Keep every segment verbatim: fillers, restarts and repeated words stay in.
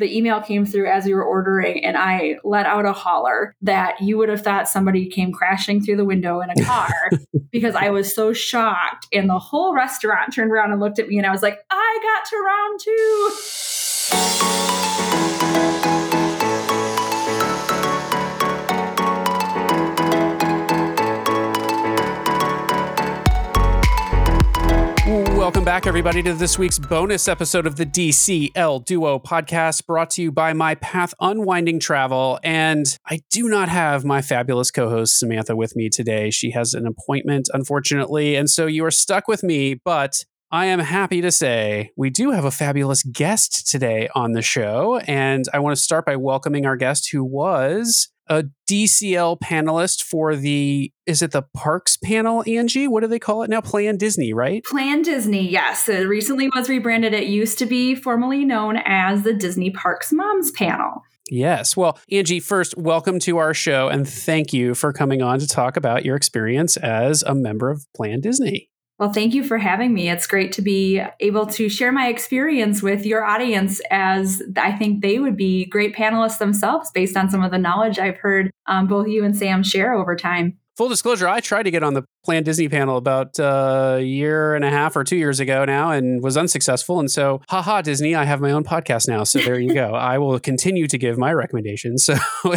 the email came through as you were ordering, and I let out a holler that you would have thought somebody came crashing through the window in a car because I was so shocked. And the whole restaurant turned around and looked at me, and I was like, I got to round two. Welcome back, everybody, to this week's bonus episode of the D C L Duo podcast, brought to you by MyPath Unwinding Travel. And I do not have my fabulous co-host Samantha with me today. She has an appointment, unfortunately, and so you are stuck with me, but I am happy to say we do have a fabulous guest today on the show, and I want to start by welcoming our guest, who was a D C L panelist for the, is it the Parks Panel, Angie? What do they call it now? Plan Disney, right? Plan Disney, yes. It recently was rebranded. It used to be formerly known as the Disney Parks Moms Panel. Yes. Well, Angie, first, welcome to our show, and thank you for coming on to talk about your experience as a member of Plan Disney. Well, thank you for having me. It's great to be able to share my experience with your audience, as I think they would be great panelists themselves based on some of the knowledge I've heard um, both you and Sam share over time. Full disclosure, I tried to get on the Plan Disney panel about uh, a year and a half or two years ago now and was unsuccessful. And so, haha, Disney, I have my own podcast now. So there you go. I will continue to give my recommendations. So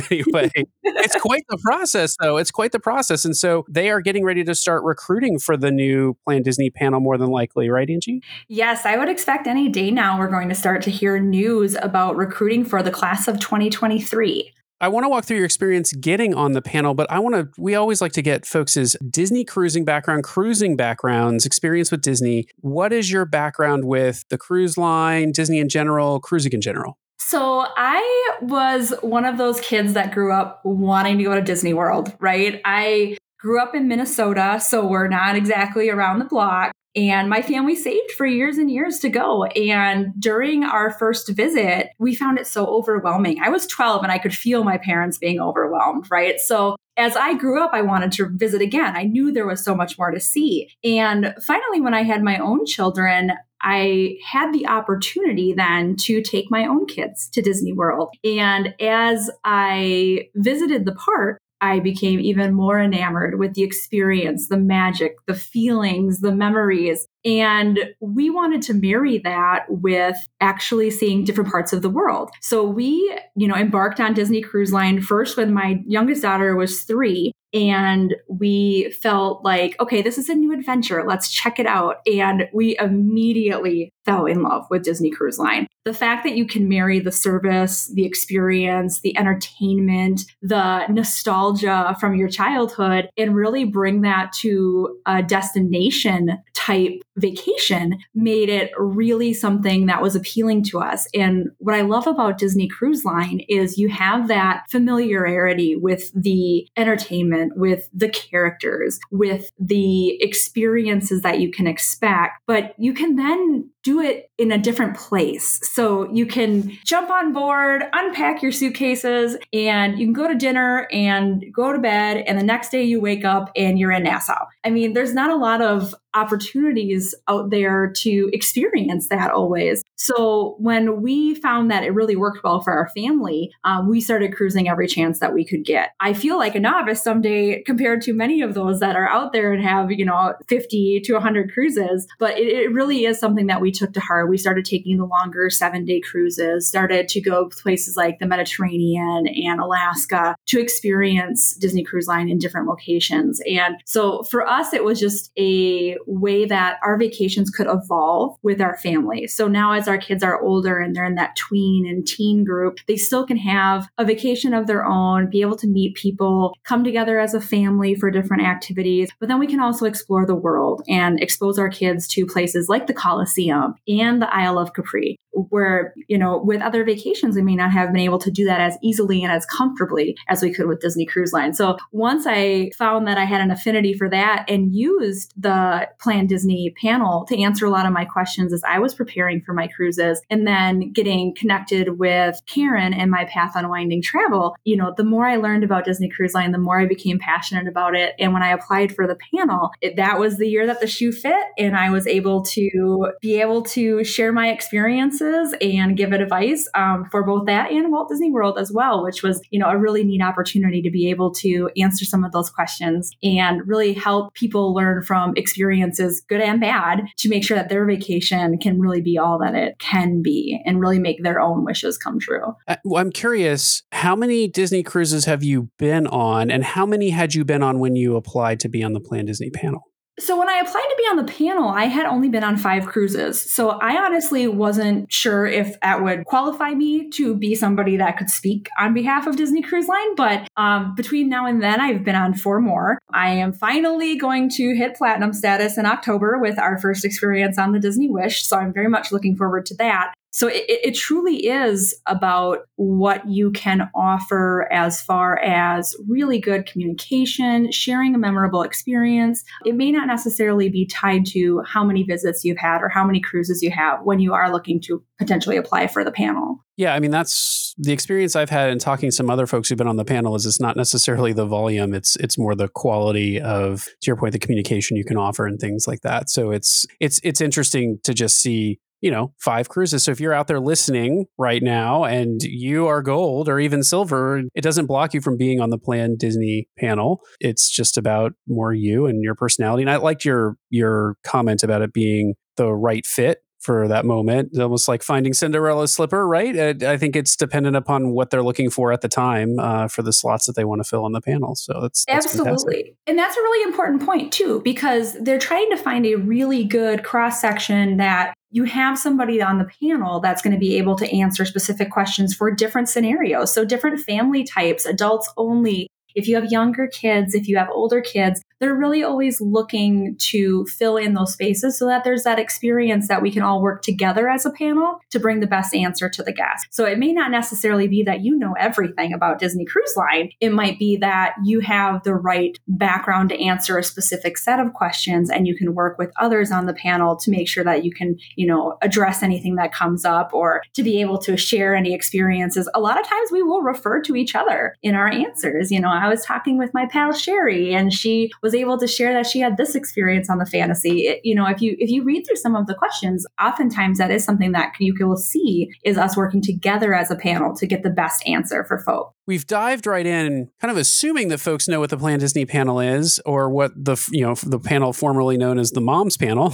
anyway, it's quite the process, though. It's quite the process. And so they are getting ready to start recruiting for the new Plan Disney panel, more than likely. Right, Angie? Yes, I would expect any day now we're going to start to hear news about recruiting for the class of twenty twenty-three. I want to walk through your experience getting on the panel, but I want to, we always like to get folks' Disney cruising background, cruising backgrounds, experience with Disney. What is your background with the cruise line, Disney in general, cruising in general? So I was one of those kids that grew up wanting to go to Disney World, right? I grew up in Minnesota, so we're not exactly around the block. And my family saved for years and years to go. And during our first visit, we found it so overwhelming. I was twelve and I could feel my parents being overwhelmed, right? So as I grew up, I wanted to visit again. I knew there was so much more to see. And finally, when I had my own children, I had the opportunity then to take my own kids to Disney World. And as I visited the park, I became even more enamored with the experience, the magic, the feelings, the memories. And we wanted to marry that with actually seeing different parts of the world. So we, you know, embarked on Disney Cruise Line first when my youngest daughter was three. And we felt like, okay, this is a new adventure. Let's check it out. And we immediately fell in love with Disney Cruise Line. The fact that you can marry the service, the experience, the entertainment, the nostalgia from your childhood, and really bring that to a destination type vacation made it really something that was appealing to us. And what I love about Disney Cruise Line is you have that familiarity with the entertainment, with the characters, with the experiences that you can expect, but you can then do it in a different place. So you can jump on board, unpack your suitcases, and you can go to dinner and go to bed. And the next day you wake up and you're in Nassau. I mean, there's not a lot of opportunities out there to experience that always. So when we found that it really worked well for our family, um, we started cruising every chance that we could get. I feel like a novice someday compared to many of those that are out there and have, you know, fifty to one hundred cruises, but it, it really is something that we took to heart. We started taking the longer seven-day cruises, started to go places like the Mediterranean and Alaska to experience Disney Cruise Line in different locations. And so for us, it was just a way that our vacations could evolve with our family. So now as our kids are older and they're in that tween and teen group, they still can have a vacation of their own, be able to meet people, come together as a family for different activities. But then we can also explore the world and expose our kids to places like the Colosseum and the Isle of Capri, where, you know, with other vacations, we may not have been able to do that as easily and as comfortably as we could with Disney Cruise Line. So once I found that I had an affinity for that and used the Plan Disney panel to answer a lot of my questions as I was preparing for my cruises, and then getting connected with Karen and MyPath Unwinding Travel, you know, the more I learned about Disney Cruise Line, the more I became passionate about it. And when I applied for the panel, it, that was the year that the shoe fit, and I was able to be able to share my experiences experiences and give advice um, for both that and Walt Disney World as well, which was, you know, a really neat opportunity to be able to answer some of those questions and really help people learn from experiences, good and bad, to make sure that their vacation can really be all that it can be and really make their own wishes come true. Uh, well, I'm curious, how many Disney cruises have you been on and how many had you been on when you applied to be on the Plan Disney panel? So when I applied to be on the panel, I had only been on five cruises. So I honestly wasn't sure if that would qualify me to be somebody that could speak on behalf of Disney Cruise Line. But um, between now and then, I've been on four more. I am finally going to hit platinum status in October with our first experience on the Disney Wish. So I'm very much looking forward to that. So it, it truly is about what you can offer as far as really good communication, sharing a memorable experience. It may not necessarily be tied to how many visits you've had or how many cruises you have when you are looking to potentially apply for the panel. Yeah, I mean, that's the experience I've had in talking to some other folks who've been on the panel is it's not necessarily the volume. It's it's more the quality of, to your point, the communication you can offer and things like that. So it's it's it's interesting to just see, you know, five cruises. So if you're out there listening right now and you are gold or even silver, it doesn't block you from being on the Plan Disney panel. It's just about more you and your personality. And I liked your your comment about it being the right fit for that moment. It's almost like finding Cinderella's slipper, right? I, I think it's dependent upon what they're looking for at the time uh, for the slots that they want to fill on the panel. So that's, that's absolutely fantastic. And that's a really important point too, because they're trying to find a really good cross section that you have somebody on the panel that's going to be able to answer specific questions for different scenarios. So different family types, adults only. If you have younger kids, if you have older kids, they're really always looking to fill in those spaces so that there's that experience that we can all work together as a panel to bring the best answer to the guest. So it may not necessarily be that you know everything about Disney Cruise Line. It might be that you have the right background to answer a specific set of questions and you can work with others on the panel to make sure that you can, you know, address anything that comes up or to be able to share any experiences. A lot of times we will refer to each other in our answers. You know, I was talking with my pal Sherry and she was able to share that she had this experience on the Fantasy. It, you know, if you if you read through some of the questions, oftentimes that is something that you will see is us working together as a panel to get the best answer for folks. We've dived right in, kind of assuming that folks know what the Plan Disney panel is or what the, you know, the panel formerly known as the Moms panel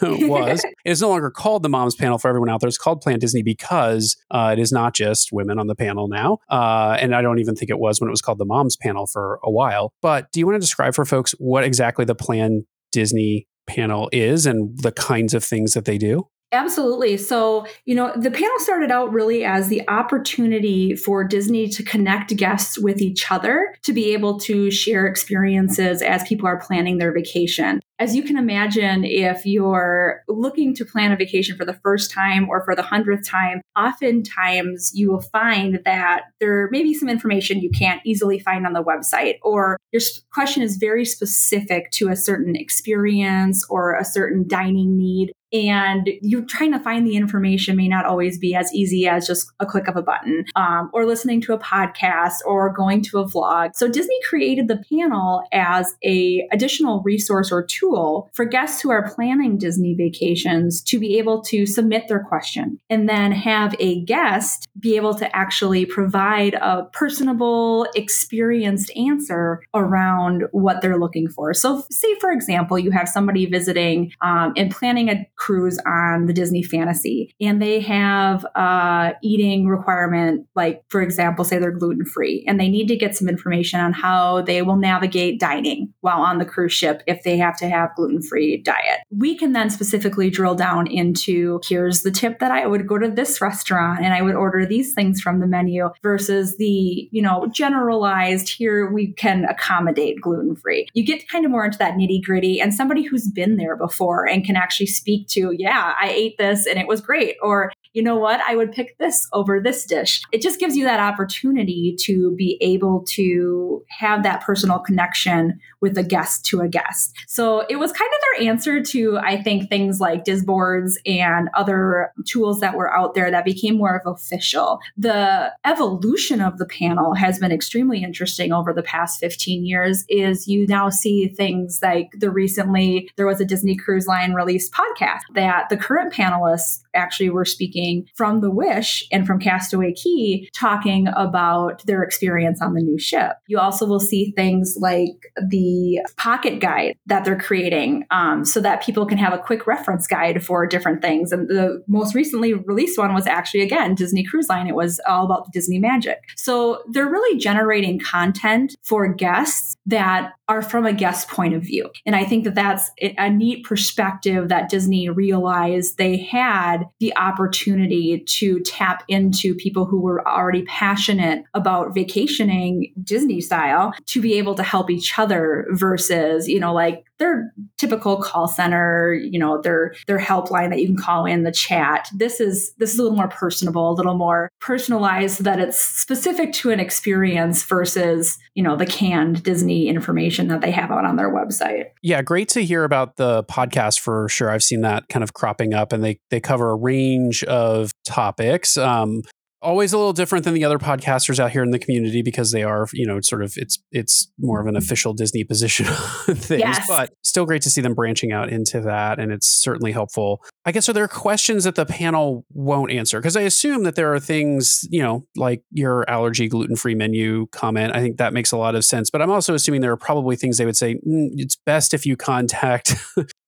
was. It is no longer called the Moms panel for everyone out there. It's called Plan Disney because uh, it is not just women on the panel now. Uh, and I don't even think it was when it was called the Moms panel for a while. But do you want to describe for folks what exactly the Plan Disney panel is and the kinds of things that they do? Absolutely. So, you know, the panel started out really as the opportunity for Disney to connect guests with each other, to be able to share experiences as people are planning their vacation. As you can imagine, if you're looking to plan a vacation for the first time or for the hundredth time, oftentimes you will find that there may be some information you can't easily find on the website, or your question is very specific to a certain experience or a certain dining need. And you're trying to find the information may not always be as easy as just a click of a button um, or listening to a podcast or going to a vlog. So Disney created the panel as a additional resource or tool for guests who are planning Disney vacations to be able to submit their question and then have a guest be able to actually provide a personable, experienced answer around what they're looking for. So say, for example, you have somebody visiting um, and planning a cruise on the Disney Fantasy and they have uh eating requirement, like for example, say they're gluten free and they need to get some information on how they will navigate dining while on the cruise ship if they have to have gluten free diet. We can then specifically drill down into here's the tip that I would go to this restaurant and I would order these things from the menu versus the, you know, generalized here we can accommodate gluten free. You get kind of more into that nitty gritty and somebody who's been there before and can actually speak to, yeah, I ate this and it was great. Or, you know what, I would pick this over this dish. It just gives you that opportunity to be able to have that personal connection with a guest to a guest. So it was kind of their answer to, I think, things like Disboards and other tools that were out there that became more of official. The evolution of the panel has been extremely interesting over the past fifteen years is you now see things like the recently, there was a Disney Cruise Line released podcast that the current panelists actually were speaking meeting from the Wish and from Castaway Key talking about their experience on the new ship. You also will see things like the pocket guide that they're creating um, so that people can have a quick reference guide for different things. And the most recently released one was actually, again, Disney Cruise Line. It was all about the Disney Magic. So they're really generating content for guests that are from a guest point of view. And I think that that's a neat perspective that Disney realized they had the opportunity to tap into people who were already passionate about vacationing Disney style to be able to help each other versus, you know, like their typical call center, you know, their their helpline that you can call in the chat. This is this is a little more personable, a little more personalized so that it's specific to an experience versus, you know, the canned Disney information that they have out on their website. Yeah, great to hear about the podcast for sure. I've seen that kind of cropping up, and they they cover a range of topics. Um, Always a little different than the other podcasters out here in the community because they are, you know, sort of it's it's more of an official Disney position on things, yes. But still great to see them branching out into that. And it's certainly helpful. I guess, are there questions that the panel won't answer? Because I assume that there are things, you know, like your allergy gluten-free menu comment. I think that makes a lot of sense. But I'm also assuming there are probably things they would say, mm, it's best if you contact,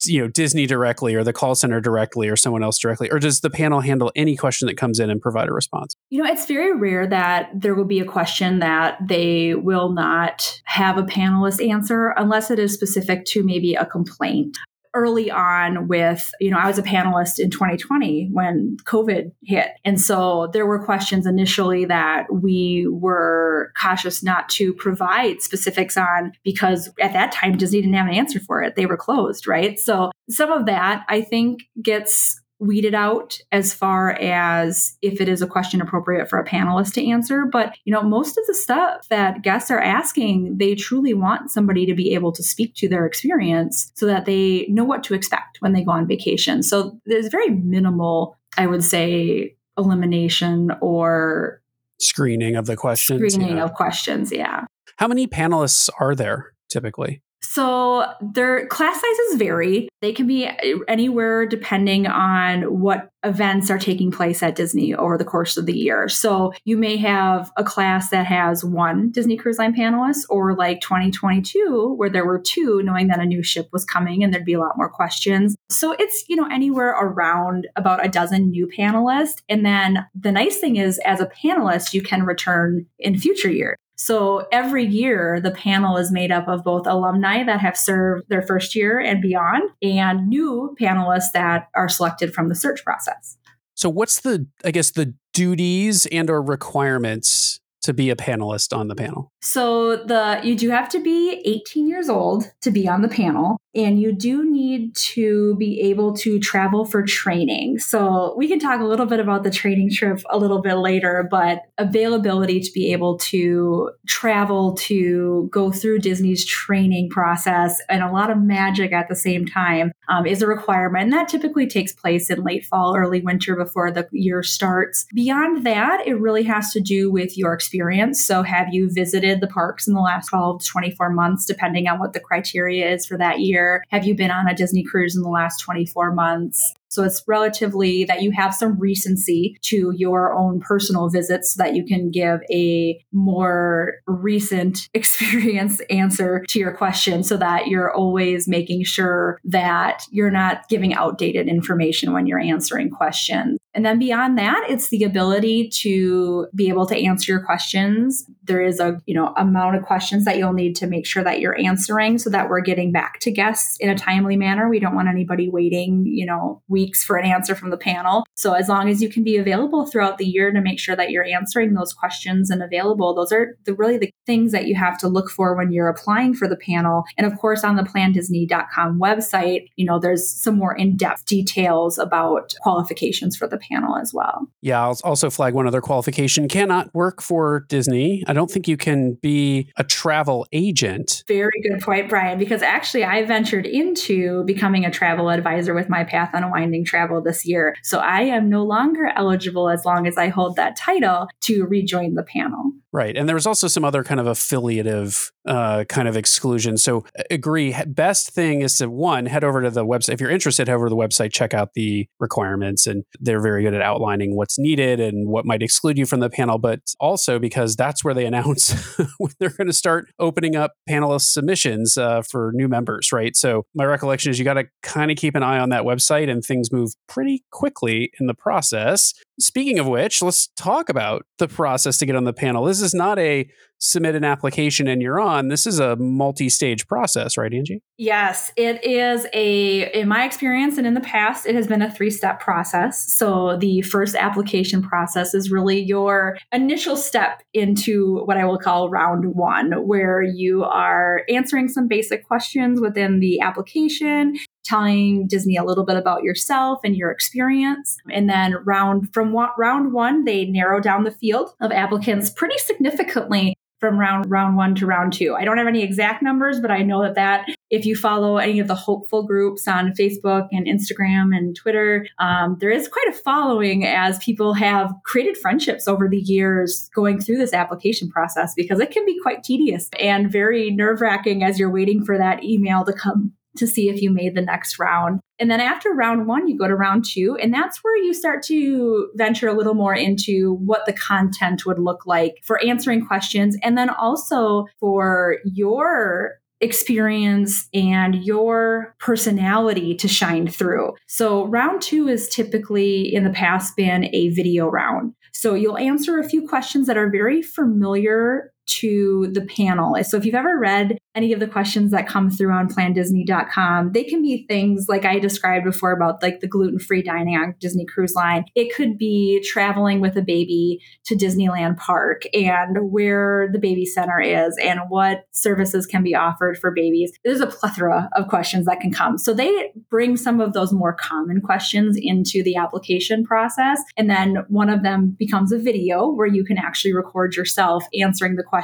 you know, Disney directly or the call center directly or someone else directly. Or does the panel handle any question that comes in and provide a response? You know, it's very rare that there will be a question that they will not have a panelist answer unless it is specific to maybe a complaint. Early on with, you know, I was a panelist in twenty twenty when COVID hit. And so there were questions initially that we were cautious not to provide specifics on because at that time, Disney didn't have an answer for it. They were closed, right? So some of that, I think, gets weeded out as far as if it is a question appropriate for a panelist to answer. But, you know, most of the stuff that guests are asking, they truly want somebody to be able to speak to their experience so that they know what to expect when they go on vacation. So there's very minimal, I would say, elimination or screening of the questions. Screening yeah. of questions, yeah. How many panelists are there typically? So their class sizes vary. They can be anywhere depending on what events are taking place at Disney over the course of the year. So you may have a class that has one Disney Cruise Line panelist, or like twenty twenty-two where there were two, knowing that a new ship was coming and there'd be a lot more questions. So it's, you know, anywhere around about a dozen new panelists. And then the nice thing is, as a panelist, you can return in future years. So every year, the panel is made up of both alumni that have served their first year and beyond, and new panelists that are selected from the search process. So what's the, I guess, the duties and or requirements to be a panelist on the panel? So the you do have to be eighteen years old to be on the panel, and you do need to be able to travel for training. So we can talk a little bit about the training trip a little bit later, but availability to be able to travel to go through Disney's training process and a lot of magic at the same time um, is a requirement. And that typically takes place in late fall, early winter before the year starts. Beyond that, it really has to do with your experience. Experience. So have you visited the parks in the last twelve to twenty-four months, depending on what the criteria is for that year? Have you been on a Disney cruise in the last twenty-four months? So it's relatively that you have some recency to your own personal visits so that you can give a more recent experience answer to your question so that you're always making sure that you're not giving outdated information when you're answering questions. And then beyond that, it's the ability to be able to answer your questions. There is a, you know, amount of questions that you'll need to make sure that you're answering so that we're getting back to guests in a timely manner. We don't want anybody waiting, you know, weeks for an answer from the panel. So as long as you can be available throughout the year to make sure that you're answering those questions and available, those are the, really the things that you have to look for when you're applying for the panel. And of course, on the plan disney dot com website, you know, there's some more in-depth details about qualifications for the panel as well. Yeah, I'll also flag one other qualification. Cannot work for Disney. I don't think you can be a travel agent. Very good point, Brian, because actually I ventured into becoming a travel advisor with MyPath Unwinding Travel this year. So I am no longer eligible as long as I hold that title to rejoin the panel. Right. And there was also some other kind of affiliative uh, kind of exclusion. So agree. Best thing is to, one, head over to the website. If you're interested, head over to the website, check out the requirements. And they're very good at outlining what's needed and what might exclude you from the panel. But also because that's where they announce when they're going to start opening up panelist submissions uh, for new members, right? So my recollection is you got to kind of keep an eye on that website, and things move pretty quickly in the process. Speaking of which, let's talk about the process to get on the panel. This is not a submit an application and you're on. This is a multi-stage process, right, Angie? Yes, it is a, in my experience and in the past, it has been a three-step process. So the first application process is really your initial step into what I will call round one, where you are answering some basic questions within the application, telling Disney a little bit about yourself and your experience. And then round from one, round one, they narrow down the field of applicants pretty significantly from round round one to round two. I don't have any exact numbers, but I know that that if you follow any of the hopeful groups on Facebook and Instagram and Twitter, um, there is quite a following as people have created friendships over the years going through this application process, because it can be quite tedious and very nerve-wracking as you're waiting for that email to come to see if you made the next round. And then after round one, you go to round two, and that's where you start to venture a little more into what the content would look like for answering questions, and then also for your experience and your personality to shine through. So round two is typically in the past been a video round. So you'll answer a few questions that are very familiar to the panel. So if you've ever read any of the questions that come through on plan disney dot com, they can be things like I described before about like the gluten-free dining on Disney Cruise Line. It could be traveling with a baby to Disneyland Park and where the baby center is and what services can be offered for babies. There's a plethora of questions that can come. So they bring some of those more common questions into the application process. And then one of them becomes a video where you can actually record yourself answering the question.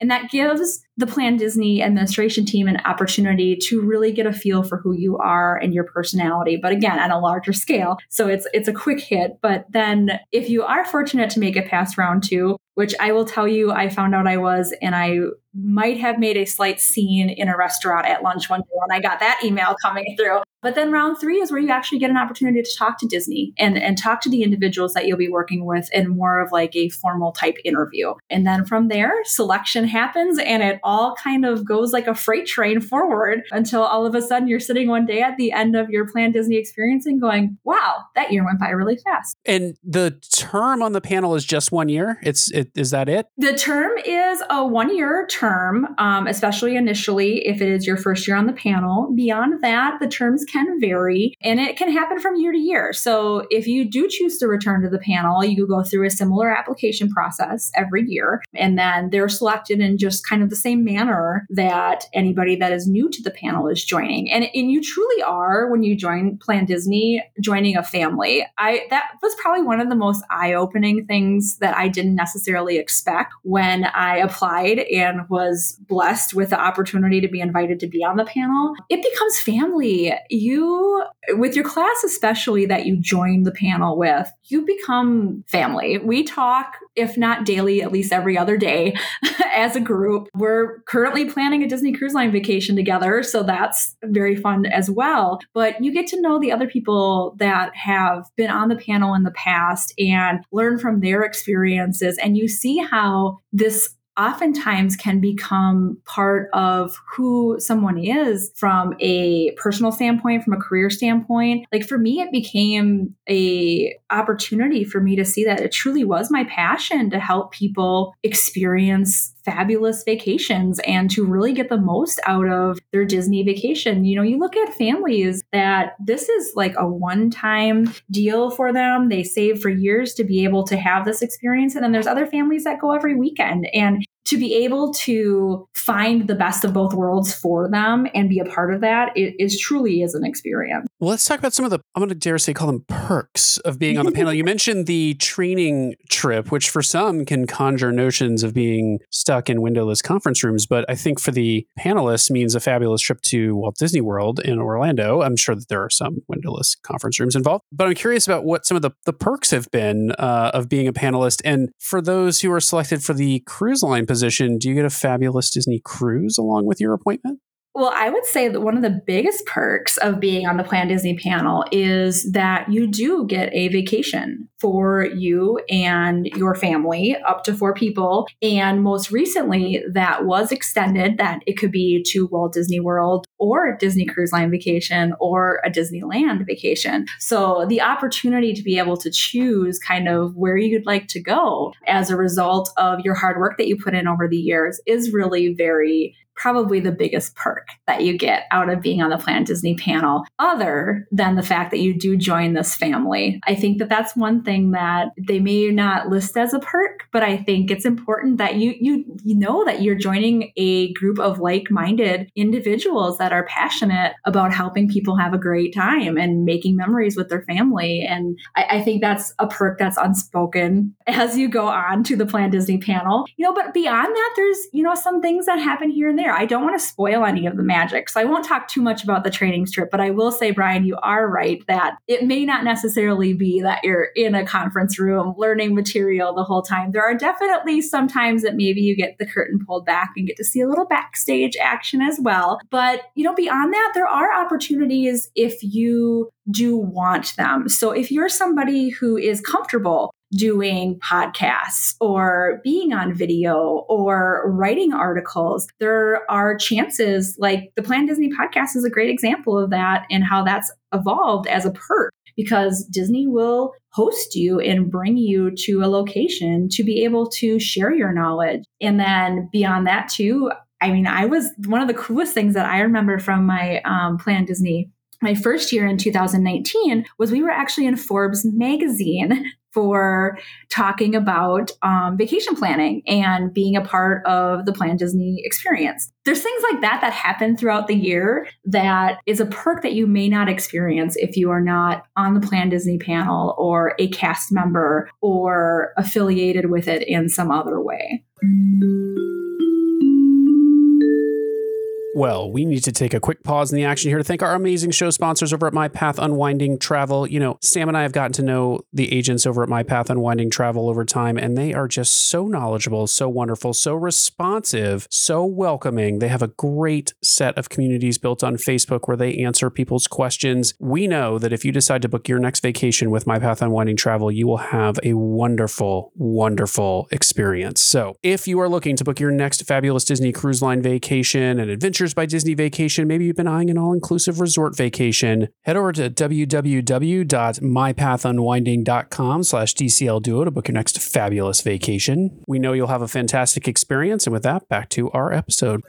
And that gives the Plan Disney administration team an opportunity to really get a feel for who you are and your personality, but again, on a larger scale. So it's it's a quick hit. But then if you are fortunate to make it past round two, which I will tell you, I found out I was, and I might have made a slight scene in a restaurant at lunch one day when I got that email coming through. But then round three is where you actually get an opportunity to talk to Disney and, and talk to the individuals that you'll be working with in more of like a formal type interview. And then from there, selection happens, and it all kind of goes like a freight train forward until all of a sudden you're sitting one day at the end of your Plan Disney experience and going, wow, that year went by really fast. And the term on the panel is just one year? It's it, is that it? The term is a one-year term, um, especially initially if it is your first year on the panel. Beyond that, the terms can vary, and it can happen from year to year. So if you do choose to return to the panel, you go through a similar application process every year, and then they're selected in just kind of the same manner that anybody that is new to the panel is joining. And, and you truly are, when you join Plan Disney, joining a family. I that was probably one of the most eye-opening things that I didn't necessarily expect when I applied and was blessed with the opportunity to be invited to be on the panel. It becomes family. You, with your class especially that you join the panel with, you become family. We talk, if not daily, at least every other day as a group. We're currently planning a Disney Cruise Line vacation together, so that's very fun as well. But you get to know the other people that have been on the panel in the past and learn from their experiences, and you see how this oftentimes can become part of who someone is from a personal standpoint, from a career standpoint. Like for me, it became a opportunity for me to see that it truly was my passion to help people experience fabulous vacations and to really get the most out of their Disney vacation. You know, you look at families that this is like a one-time deal for them. They save for years to be able to have this experience. And then there's other families that go every weekend. And to be able to find the best of both worlds for them and be a part of that, it is truly is an experience. Well, let's talk about some of the, I'm going to dare say, call them perks of being on the panel. You mentioned the training trip, which for some can conjure notions of being stuck in windowless conference rooms. But I think for the panelists means a fabulous trip to Walt Disney World in Orlando. I'm sure that there are some windowless conference rooms involved, but I'm curious about what some of the, the perks have been uh, of being a panelist. And for those who are selected for the cruise line position, do you get a fabulous Disney cruise along with your appointment? Well, I would say that one of the biggest perks of being on the Plan Disney panel is that you do get a vacation for you and your family, up to four people. And most recently, that was extended that it could be to Walt Disney World or a Disney Cruise Line vacation or a Disneyland vacation. So the opportunity to be able to choose kind of where you'd like to go as a result of your hard work that you put in over the years is really very probably the biggest perk that you get out of being on the Plan Disney panel, other than the fact that you do join this family. I think that that's one thing that they may not list as a perk, but I think it's important that you you, you know that you're joining a group of like-minded individuals that are passionate about helping people have a great time and making memories with their family. And I, I think that's a perk that's unspoken as you go on to the Plan Disney panel. You know, but beyond that, there's, you know, some things that happen here and there. I don't want to spoil any of the magic, so I won't talk too much about the training trip, but I will say, Brian, you are right that it may not necessarily be that you're in a conference room learning material the whole time. There are definitely some times that maybe you get the curtain pulled back and get to see a little backstage action as well. But, you know, beyond that, there are opportunities if you do want them. So if you're somebody who is comfortable doing podcasts or being on video or writing articles, there are chances, like the Plan Disney podcast is a great example of that and how that's evolved as a perk, because Disney will host you and bring you to a location to be able to share your knowledge. And then beyond that too, I mean, I was one of the coolest things that I remember from my um, Plan Disney, my first year in two thousand nineteen, was we were actually in Forbes magazine for talking about um, vacation planning and being a part of the Plan Disney experience. There's things like that that happen throughout the year that is a perk that you may not experience if you are not on the Plan Disney panel or a cast member or affiliated with it in some other way. Well, we need to take a quick pause in the action here to thank our amazing show sponsors over at MyPath Unwinding Travel. You know, Sam and I have gotten to know the agents over at MyPath Unwinding Travel over time, and they are just so knowledgeable, so wonderful, so responsive, so welcoming. They have a great set of communities built on Facebook where they answer people's questions. We know that if you decide to book your next vacation with MyPath Unwinding Travel, you will have a wonderful, wonderful experience. So if you are looking to book your next fabulous Disney Cruise Line vacation and adventure by Disney vacation, maybe you've been eyeing an all-inclusive resort vacation, head over to w w w dot my path unwinding dot com slash D C L Duo to book your next fabulous vacation. We know you'll have a fantastic experience. And with that, back to our episode.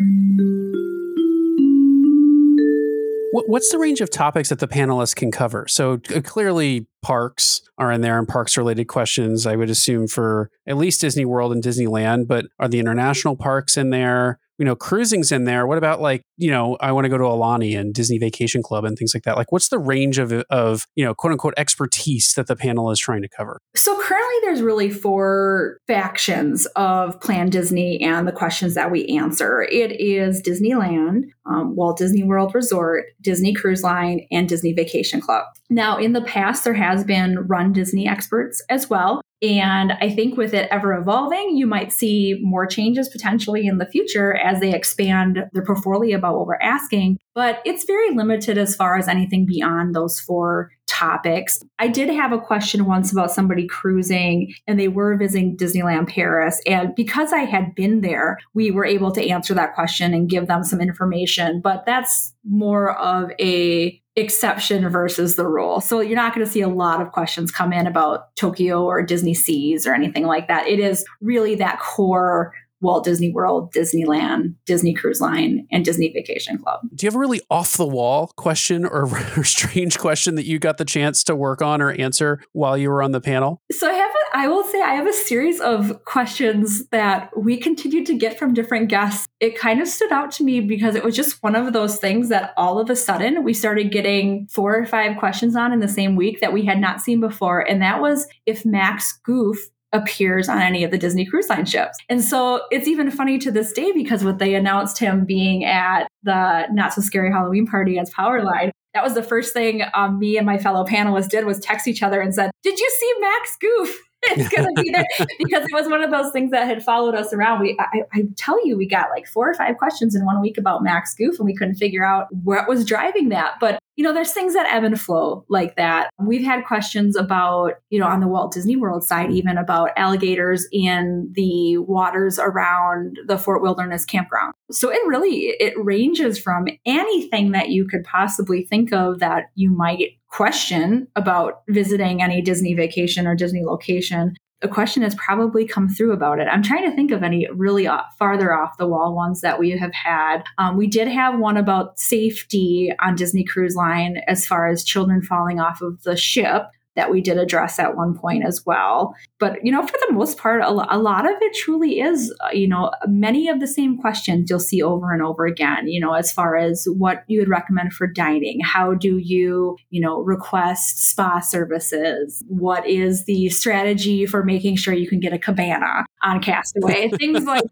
What's the range of topics that the panelists can cover? So uh, clearly parks are in there and parks related questions, I would assume, for at least Disney World and Disneyland, but are the international parks in there? You know, cruising's in there. What about, like, you know, I want to go to Alani and Disney Vacation Club and things like that. Like, what's the range of, of, you know, quote unquote expertise that the panel is trying to cover? So currently there's really four factions of Plan Disney and the questions that we answer. It is Disneyland, um, Walt Disney World Resort, Disney Cruise Line, and Disney Vacation Club. Now, in the past, there has been Run Disney experts as well. And I think with it ever evolving, you might see more changes potentially in the future as they expand their portfolio about what we're asking. But it's very limited as far as anything beyond those four topics. I did have a question once about somebody cruising, and they were visiting Disneyland Paris. And because I had been there, we were able to answer that question and give them some information. But that's more of a exception versus the rule. So you're not going to see a lot of questions come in about Tokyo or Disney Seas or anything like that. It is really that core Walt Disney World, Disneyland, Disney Cruise Line, and Disney Vacation Club. Do you have a really off-the-wall question or, or strange question that you got the chance to work on or answer while you were on the panel? So I have a, I will say I have a series of questions that we continued to get from different guests. It kind of stood out to me because it was just one of those things that all of a sudden we started getting four or five questions on in the same week that we had not seen before. And that was if Max Goof appears on any of the Disney Cruise Line ships. And so it's even funny to this day because when they announced him being at the Not So Scary Halloween Party as Powerline, that was the first thing um, me and my fellow panelists did was text each other and said, "Did you see Max Goof? It's going to be there." Because it was one of those things that had followed us around. We, I, I tell you, we got like four or five questions in one week about Max Goof, and we couldn't figure out what was driving that. But you know, there's things that ebb and flow like that. We've had questions about, you know, on the Walt Disney World side, even about alligators in the waters around the Fort Wilderness campground. So it really, it ranges from anything that you could possibly think of that you might question about visiting any Disney vacation or Disney location. A question has probably come through about it. I'm trying to think of any really off, farther off the wall ones that we have had. Um, we did have one about safety on Disney Cruise Line as far as children falling off of the ship that we did address at one point as well. But, you know, for the most part, a lot of it truly is, you know, many of the same questions you'll see over and over again, you know, as far as what you would recommend for dining. How do you, you know, request spa services? What is the strategy for making sure you can get a cabana on Castaway? Things like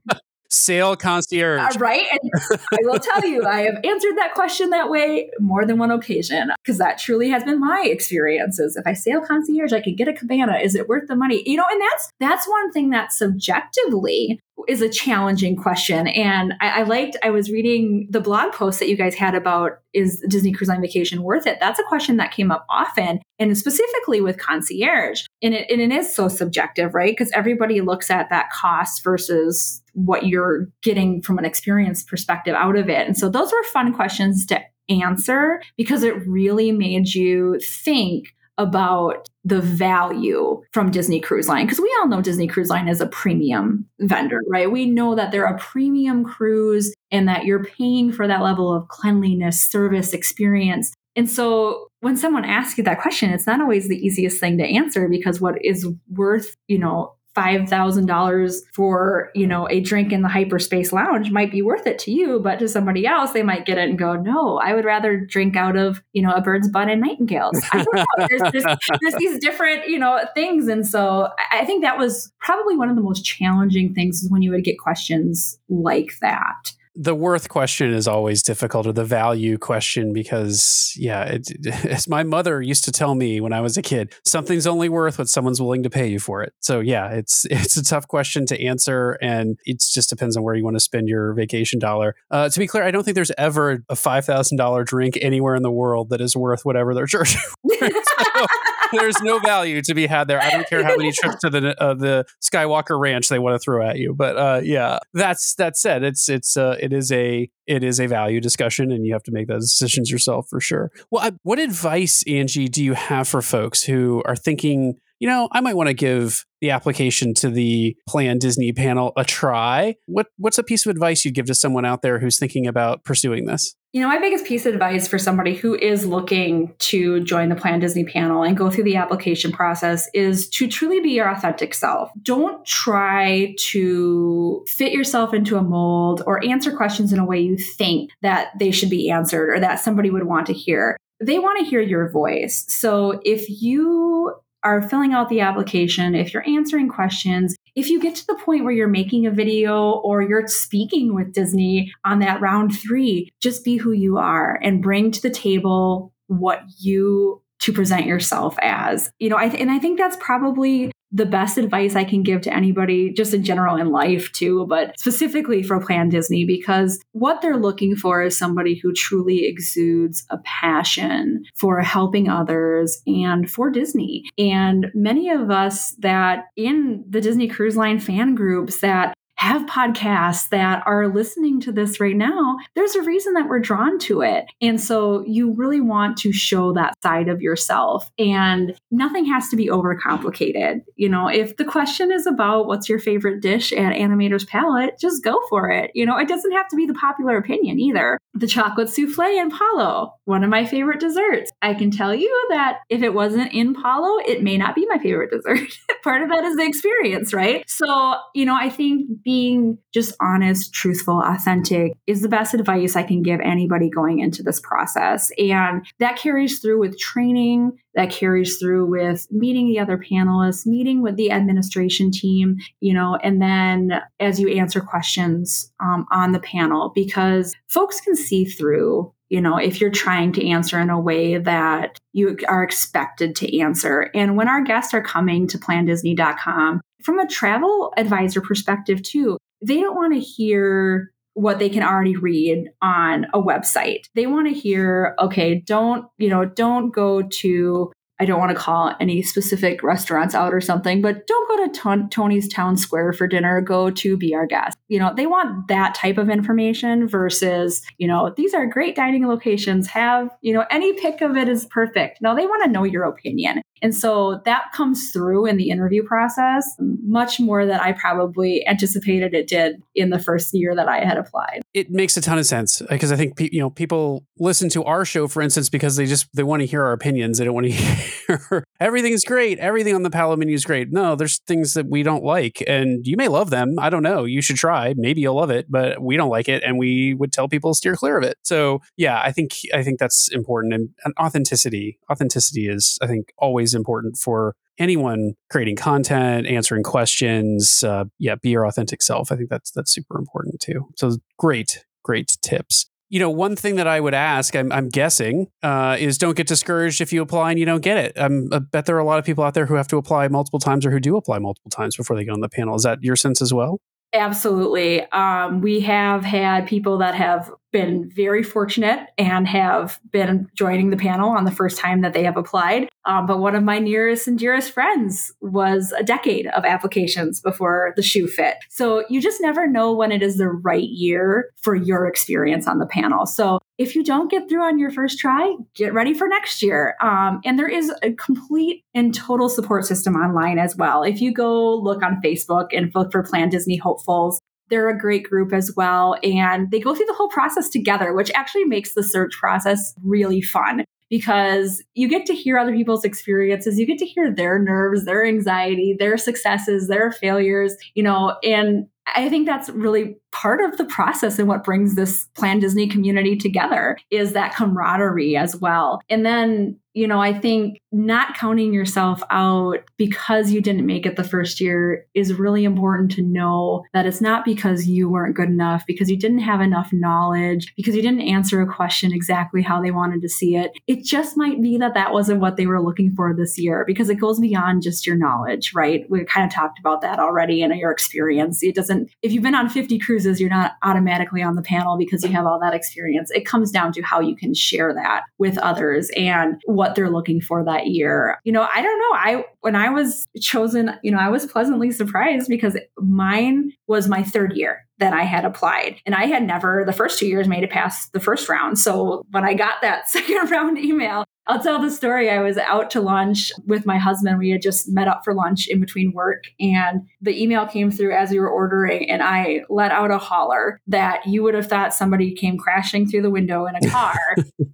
Sale concierge. Uh, right. And I will tell you, I have answered that question that way more than one occasion because that truly has been my experiences. If I sale concierge, I can get a cabana. Is it worth the money? You know, and that's that's one thing that subjectively is a challenging question. And I, I liked, I was reading the blog post that you guys had about, is Disney Cruise Line vacation worth it? That's a question that came up often, and specifically with concierge. And it, and it is so subjective, right? Because everybody looks at that cost versus what you're getting from an experience perspective out of it. And so those were fun questions to answer because it really made you think about the value from Disney Cruise Line. Because we all know Disney Cruise Line is a premium vendor, right? We know that they're a premium cruise and that you're paying for that level of cleanliness, service, experience. And so when someone asks you that question, it's not always the easiest thing to answer because what is worth, you know, five thousand dollars for, you know, a drink in the Hyperspace Lounge might be worth it to you, but to somebody else, they might get it and go, "No, I would rather drink out of, you know, a bird's butt and nightingales." I don't know. There's, there's, there's these different, you know, things. And so I think that was probably one of the most challenging things is when you would get questions like that. The worth question is always difficult, or the value question, because, yeah, it, as my mother used to tell me when I was a kid, something's only worth what someone's willing to pay you for it. So, yeah, it's it's a tough question to answer, and it just depends on where you want to spend your vacation dollar. Uh, to be clear, I don't think there's ever a five thousand dollars drink anywhere in the world that is worth whatever their church is. So, there's no value to be had there. I don't care how many trips to the uh, the Skywalker Ranch they want to throw at you. But uh, yeah, that's that said, it's it's uh, it is a it is a value discussion, and you have to make those decisions yourself for sure. Well, I, what advice, Angie, do you have for folks who are thinking, you know, I might want to give the application to the Plan Disney panel a try? What what's a piece of advice you'd give to someone out there who's thinking about pursuing this? You know, my biggest piece of advice for somebody who is looking to join the Plan Disney panel and go through the application process is to truly be your authentic self. Don't try to fit yourself into a mold or answer questions in a way you think that they should be answered or that somebody would want to hear. They want to hear your voice. So if you are filling out the application, if you're answering questions, if you get to the point where you're making a video or you're speaking with Disney on that round three, just be who you are and bring to the table what you to present yourself as. You know, I th- and I think that's probably the best advice I can give to anybody just in general in life too, but specifically for Plan Disney, because what they're looking for is somebody who truly exudes a passion for helping others and for Disney. And many of us that in the Disney Cruise Line fan groups that have podcasts that are listening to this right now, there's a reason that we're drawn to it. And so you really want to show that side of yourself, and nothing has to be overcomplicated. You know, if the question is about what's your favorite dish at Animator's Palette, just go for it. You know, it doesn't have to be the popular opinion either. The chocolate souffle in Palo, one of my favorite desserts. I can tell you that if it wasn't in Palo, it may not be my favorite dessert. Part of that is the experience, right? So, you know, I think being just honest, truthful, authentic is the best advice I can give anybody going into this process. And that carries through with training, that carries through with meeting the other panelists, meeting with the administration team, you know, and then as you answer questions um, on the panel, because folks can see through, you know, if you're trying to answer in a way that you are expected to answer. And when our guests are coming to plan disney dot com, from a travel advisor perspective too, they don't want to hear what they can already read on a website. They want to hear, okay, don't, you know, don't go to, I don't want to call any specific restaurants out or something, but don't go to Tony's Town Square for dinner. Go to Be Our Guest. You know, they want that type of information versus, you know, these are great dining locations. Have, you know, any pick of it is perfect. No, they want to know your opinion. And so that comes through in the interview process much more than I probably anticipated it did in the first year that I had applied. It makes a ton of sense, because I think, you know, people listen to our show, for instance, because they just, they want to hear our opinions. They don't want to hear everything's great. Everything on the Palo menu is great. No, there's things that we don't like, and you may love them. I don't know. You should try. Maybe you'll love it, but we don't like it. And we would tell people to steer clear of it. So yeah, I think, I think that's important. And, and authenticity, authenticity is, I think, always important for anyone creating content, answering questions. Uh, yeah, be your authentic self. I think that's that's super important too. So great, great tips. You know, one thing that I would ask, I'm, I'm guessing, uh, is don't get discouraged if you apply and you don't get it. Um, I bet there are a lot of people out there who have to apply multiple times or who do apply multiple times before they get on the panel. Is that your sense as well? Absolutely. Um, we have had people that have been very fortunate and have been joining the panel on the first time that they have applied. Um, but one of my nearest and dearest friends was a decade of applications before the shoe fit. So you just never know when it is the right year for your experience on the panel. So if you don't get through on your first try, get ready for next year. Um, and there is a complete and total support system online as well. If you go look on Facebook and look for Plan Disney Hopefuls, they're a great group as well. And they go through the whole process together, which actually makes the search process really fun, because you get to hear other people's experiences. You get to hear their nerves, their anxiety, their successes, their failures, you know, and I think that's really part of the process and what brings this Plan Disney community together is that camaraderie as well. And then, you know, I think not counting yourself out because you didn't make it the first year is really important to know that it's not because you weren't good enough, because you didn't have enough knowledge, because you didn't answer a question exactly how they wanted to see it. It just might be that that wasn't what they were looking for this year, because it goes beyond just your knowledge, right? We kind of talked about that already in your experience. It doesn't, if you've been on fifty cruises, you're not automatically on the panel because you have all that experience. It comes down to how you can share that with others and what they're looking for that year. You know, I don't know. I, when I was chosen, you know, I was pleasantly surprised because mine was my third year that I had applied. And I had never, the first two years, made it past the first round. So when I got that second round email, I'll tell the story. I was out to lunch with my husband. We had just met up for lunch in between work, and the email came through as we were ordering, and I let out a holler that you would have thought somebody came crashing through the window in a car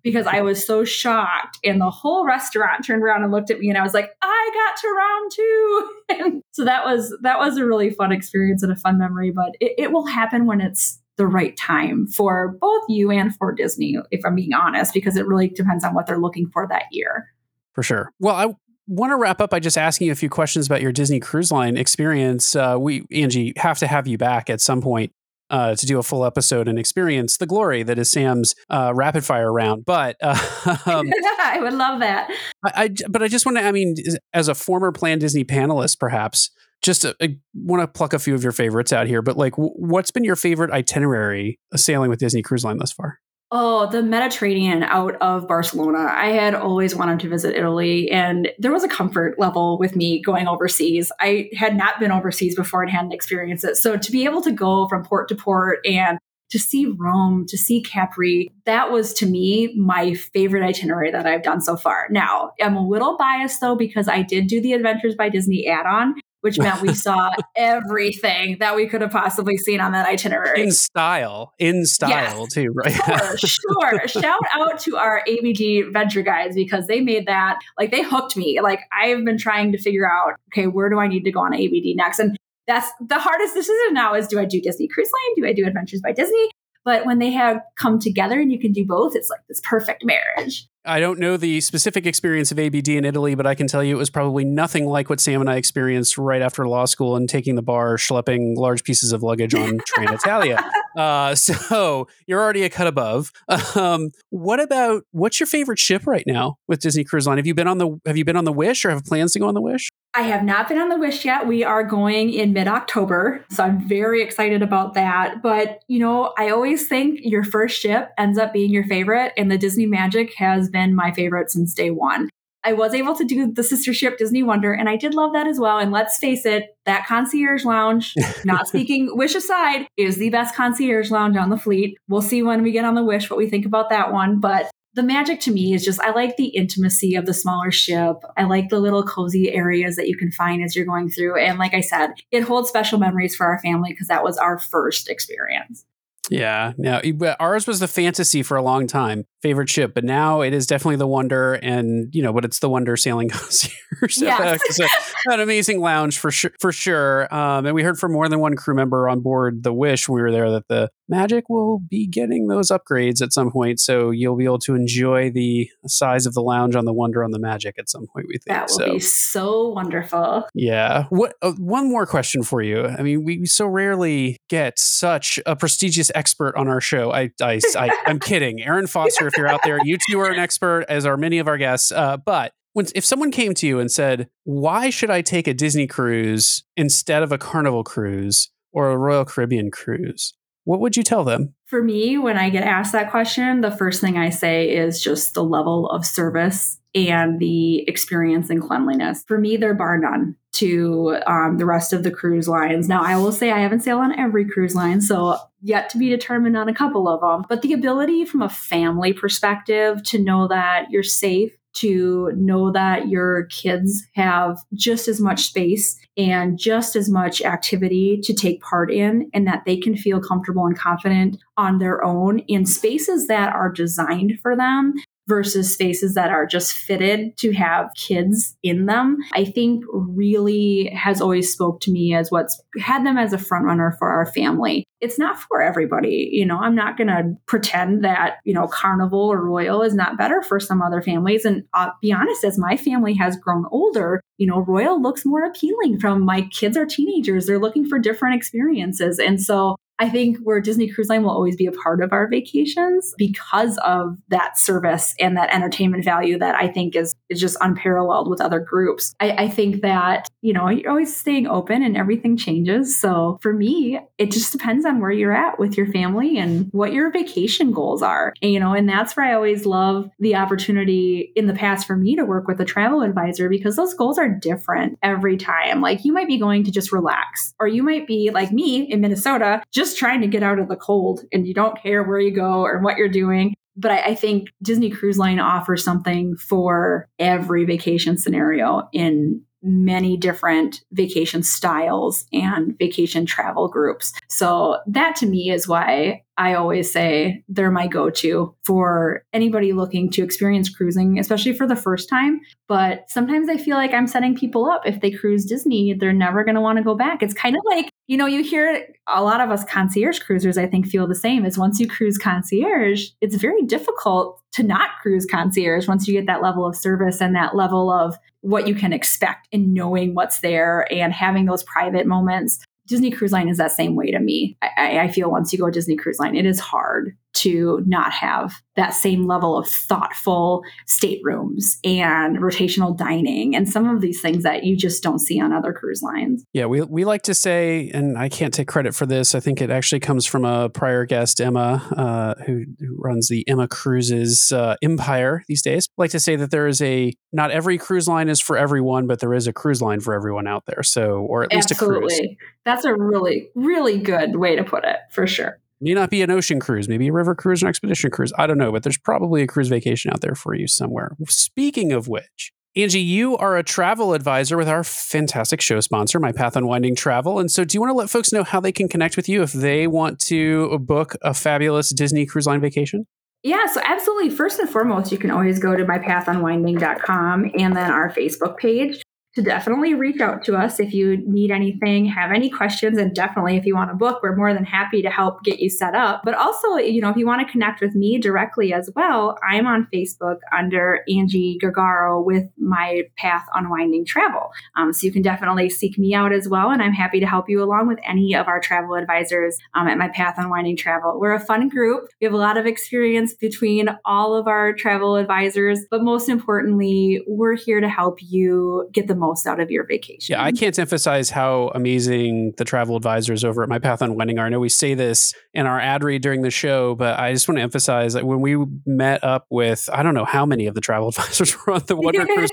because I was so shocked. And the whole restaurant turned around and looked at me, and I was like, I got to round two. And so that was, that was a really fun experience and a fun memory, but it, it will happen when it's the right time for both you and for Disney, if I'm being honest, because it really depends on what they're looking for that year. For sure. Well, I want to wrap up by just asking you a few questions about your Disney Cruise Line experience. Uh, we, Angie, have to have you back at some point uh, to do a full episode and experience the glory that is Sam's uh, rapid fire round. But uh, um, I would love that. I, I, but I just want to, I mean, as a former Plan Disney panelist, perhaps, just a, I want to pluck a few of your favorites out here, but like, w- what's been your favorite itinerary sailing with Disney Cruise Line thus far? Oh, the Mediterranean out of Barcelona. I had always wanted to visit Italy, and there was a comfort level with me going overseas. I had not been overseas before and hadn't experienced it. So to be able to go from port to port and to see Rome, to see Capri, that was to me my favorite itinerary that I've done so far. Now, I'm a little biased though, because I did do the Adventures by Disney add-on, which meant we saw everything that we could have possibly seen on that itinerary. In style. In style, yes. Too, right? Sure, sure. Shout out to our A B G Venture Guides, because they made that, like, they hooked me. Like, I've been trying to figure out, okay, where do I need to go on A B D next? And that's the hardest decision now is, do I do Disney Cruise Line? Do I do Adventures by Disney? But when they have come together and you can do both, it's like this perfect marriage. I don't know the specific experience of A B D in Italy, but I can tell you it was probably nothing like what Sam and I experienced right after law school and taking the bar, schlepping large pieces of luggage on Trenitalia. Uh, so you're already a cut above. Um, what about, what's your favorite ship right now with Disney Cruise Line? Have you been on the, have you been on the Wish, or have plans to go on the Wish? I have not been on the Wish yet. We are going in mid-October, so I'm very excited about that. But, you know, I always think your first ship ends up being your favorite, and the Disney Magic has been my favorite since day one. I was able to do the sister ship Disney Wonder, and I did love that as well. And let's face it, that concierge lounge, not speaking Wish aside, is the best concierge lounge on the fleet. We'll see when we get on the Wish what we think about that one, but... the Magic to me is just, I like the intimacy of the smaller ship. I like the little cozy areas that you can find as you're going through. And like I said, it holds special memories for our family because that was our first experience. Yeah. Now, ours was the Fantasy for a long time, favorite ship, but now it is definitely the Wonder, and, you know, but it's the Wonder sailing concierge. So yes. It's a, an amazing lounge for sure. For sure. Um, and we heard from more than one crew member on board the Wish when we were there that the Magic will be getting those upgrades at some point. So you'll be able to enjoy the size of the lounge on the Wonder on the Magic at some point, we think. That will so. be so wonderful. Yeah. What? Uh, one more question for you. I mean, we so rarely get such a prestigious expert on our show. I, I, I I'm kidding. Aaron Foster, if you're out there, you two are an expert, as are many of our guests. Uh, but when, if someone came to you and said, why should I take a Disney cruise instead of a Carnival cruise or a Royal Caribbean cruise? What would you tell them? For me, when I get asked that question, the first thing I say is just the level of service and the experience and cleanliness. For me, they're bar none to um, the rest of the cruise lines. Now, I will say I haven't sailed on every cruise line, so yet to be determined on a couple of them. But the ability from a family perspective to know that you're safe, to know that your kids have just as much space and just as much activity to take part in, and that they can feel comfortable and confident on their own in spaces that are designed for them versus spaces that are just fitted to have kids in them, I think really has always spoke to me as what's had them as a front runner for our family. It's not for everybody. You know, I'm not going to pretend that, you know, Carnival or Royal is not better for some other families. And I'll be honest, as my family has grown older, you know, Royal looks more appealing from my kids are teenagers. They're looking for different experiences. And so I think where Disney Cruise Line will always be a part of our vacations because of that service and that entertainment value that I think is, is just unparalleled with other groups. I, I think that, you know, you're always staying open and everything changes. So for me, it just depends on where you're at with your family and what your vacation goals are. And, you know, and that's where I always love the opportunity in the past for me to work with a travel advisor, because those goals are different every time. Like, you might be going to just relax, or you might be like me in Minnesota, just trying to get out of the cold, and you don't care where you go or what you're doing. But I, I think Disney Cruise Line offers something for every vacation scenario in many different vacation styles and vacation travel groups. So that to me is why I always say they're my go-to for anybody looking to experience cruising, especially for the first time. But sometimes I feel like I'm setting people up. If they cruise Disney, they're never going to want to go back. It's kind of like, you know, you hear a lot of us concierge cruisers, I think, feel the same as once you cruise concierge, it's very difficult to not cruise concierge once you get that level of service and that level of what you can expect and knowing what's there and having those private moments. Disney Cruise Line is that same way to me. I, I feel once you go Disney Cruise Line, it is hard to not have that same level of thoughtful staterooms and rotational dining and some of these things that you just don't see on other cruise lines. Yeah, we we like to say, and I can't take credit for this, I think it actually comes from a prior guest, Emma, uh, who, who runs the Emma Cruises uh, empire these days. I like to say that there is a, not every cruise line is for everyone, but there is a cruise line for everyone out there. So, or at least Absolutely. a cruise. That's a really, really good way to put it, for sure. May not be an ocean cruise, maybe a river cruise, an expedition cruise. I don't know, but there's probably a cruise vacation out there for you somewhere. Speaking of which, Angie, you are a travel advisor with our fantastic show sponsor, MyPath Unwinding Travel. And so do you want to let folks know how they can connect with you if they want to book a fabulous Disney Cruise Line vacation? Yeah, so absolutely. First and foremost, you can always go to my path unwinding dot com and then our Facebook page. So definitely reach out to us if you need anything, have any questions, and definitely if you want to book, we're more than happy to help get you set up. But also, you know, if you want to connect with me directly as well, I'm on Facebook under Angie Gargaro with My Path Unwinding Travel. Um, so you can definitely seek me out as well, and I'm happy to help you along with any of our travel advisors um, at My Path Unwinding Travel. We're a fun group. We have a lot of experience between all of our travel advisors, but most importantly, we're here to help you get the most out of your vacation. Yeah, I can't emphasize how amazing the travel advisors over at My Path Unwinding are. I know we say this in our ad read during the show, but I just want to emphasize that when we met up with, I don't know how many of the travel advisors were on the Wonder Cruise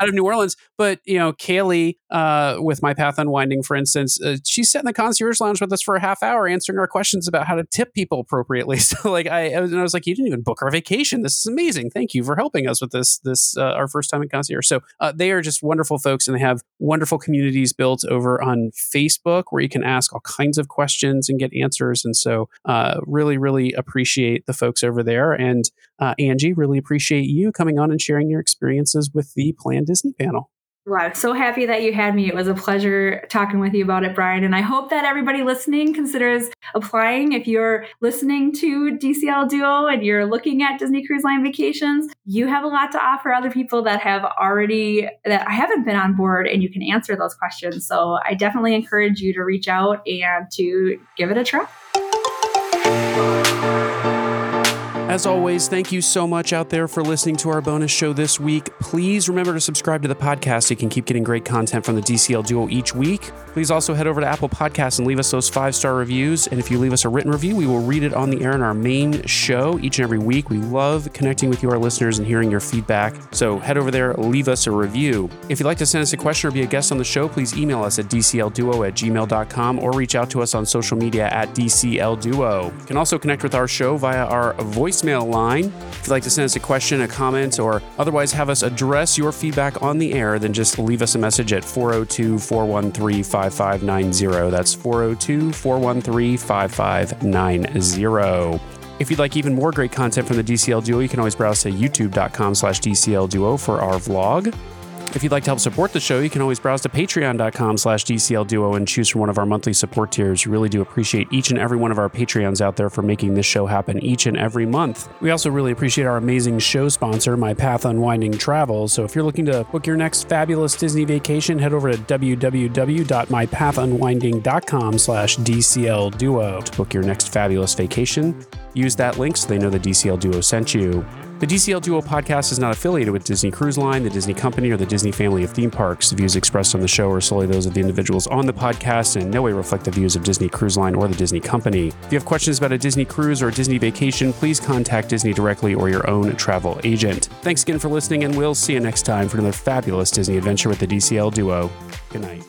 out of New Orleans, but you know, Kaylee uh, with My Path Unwinding, for instance, uh, she sat in the concierge lounge with us for a half hour answering our questions about how to tip people appropriately. So like I, I, was, and I was like, you didn't even book our vacation. This is amazing. Thank you for helping us with this, this uh, our first time in concierge. So uh, they are just wonderful folks, and they have wonderful communities built over on Facebook where you can ask all kinds of questions and get answers. And so uh, really, really appreciate the folks over there. And uh, Angie, really appreciate you coming on and sharing your experiences with the Plan Disney panel. Wow, I'm so happy that you had me. It was a pleasure talking with you about it, Brian. And I hope that everybody listening considers applying. If you're listening to D C L Duo and you're looking at Disney Cruise Line vacations, you have a lot to offer other people that have already, that haven't been on board, and you can answer those questions. So I definitely encourage you to reach out and to give it a try. As always, thank you so much out there for listening to our bonus show this week. Please remember to subscribe to the podcast so you can keep getting great content from the D C L Duo each week. Please also head over to Apple Podcasts and leave us those five-star reviews. And if you leave us a written review, we will read it on the air in our main show each and every week. We love connecting with you, our listeners, and hearing your feedback. So head over there, leave us a review. If you'd like to send us a question or be a guest on the show, please email us at d c l duo at gmail dot com or reach out to us on social media at D C L Duo. You can also connect with our show via our voice mail line. If you'd like to send us a question, a comment, or otherwise have us address your feedback on the air, then just leave us a message at four oh two, four one three, five five nine oh. That's four oh two, four one three, five five nine oh. If you'd like even more great content from the D C L Duo, you can always browse to youtube dot com slash D C L Duo for our vlog. If you'd like to help support the show, you can always browse to patreon dot com slash D C L Duo and choose from one of our monthly support tiers. We really do appreciate each and every one of our Patreons out there for making this show happen each and every month. We also really appreciate our amazing show sponsor, My Path Unwinding Travel. So if you're looking to book your next fabulous Disney vacation, head over to w w w dot my path unwinding dot com slash D C L Duo to book your next fabulous vacation. Use that link so they know the D C L Duo sent you. The D C L Duo podcast is not affiliated with Disney Cruise Line, the Disney Company, or the Disney family of theme parks. The views expressed on the show are solely those of the individuals on the podcast and in no way reflect the views of Disney Cruise Line or the Disney Company. If you have questions about a Disney cruise or a Disney vacation, please contact Disney directly or your own travel agent. Thanks again for listening, and we'll see you next time for another fabulous Disney adventure with the D C L Duo. Good night.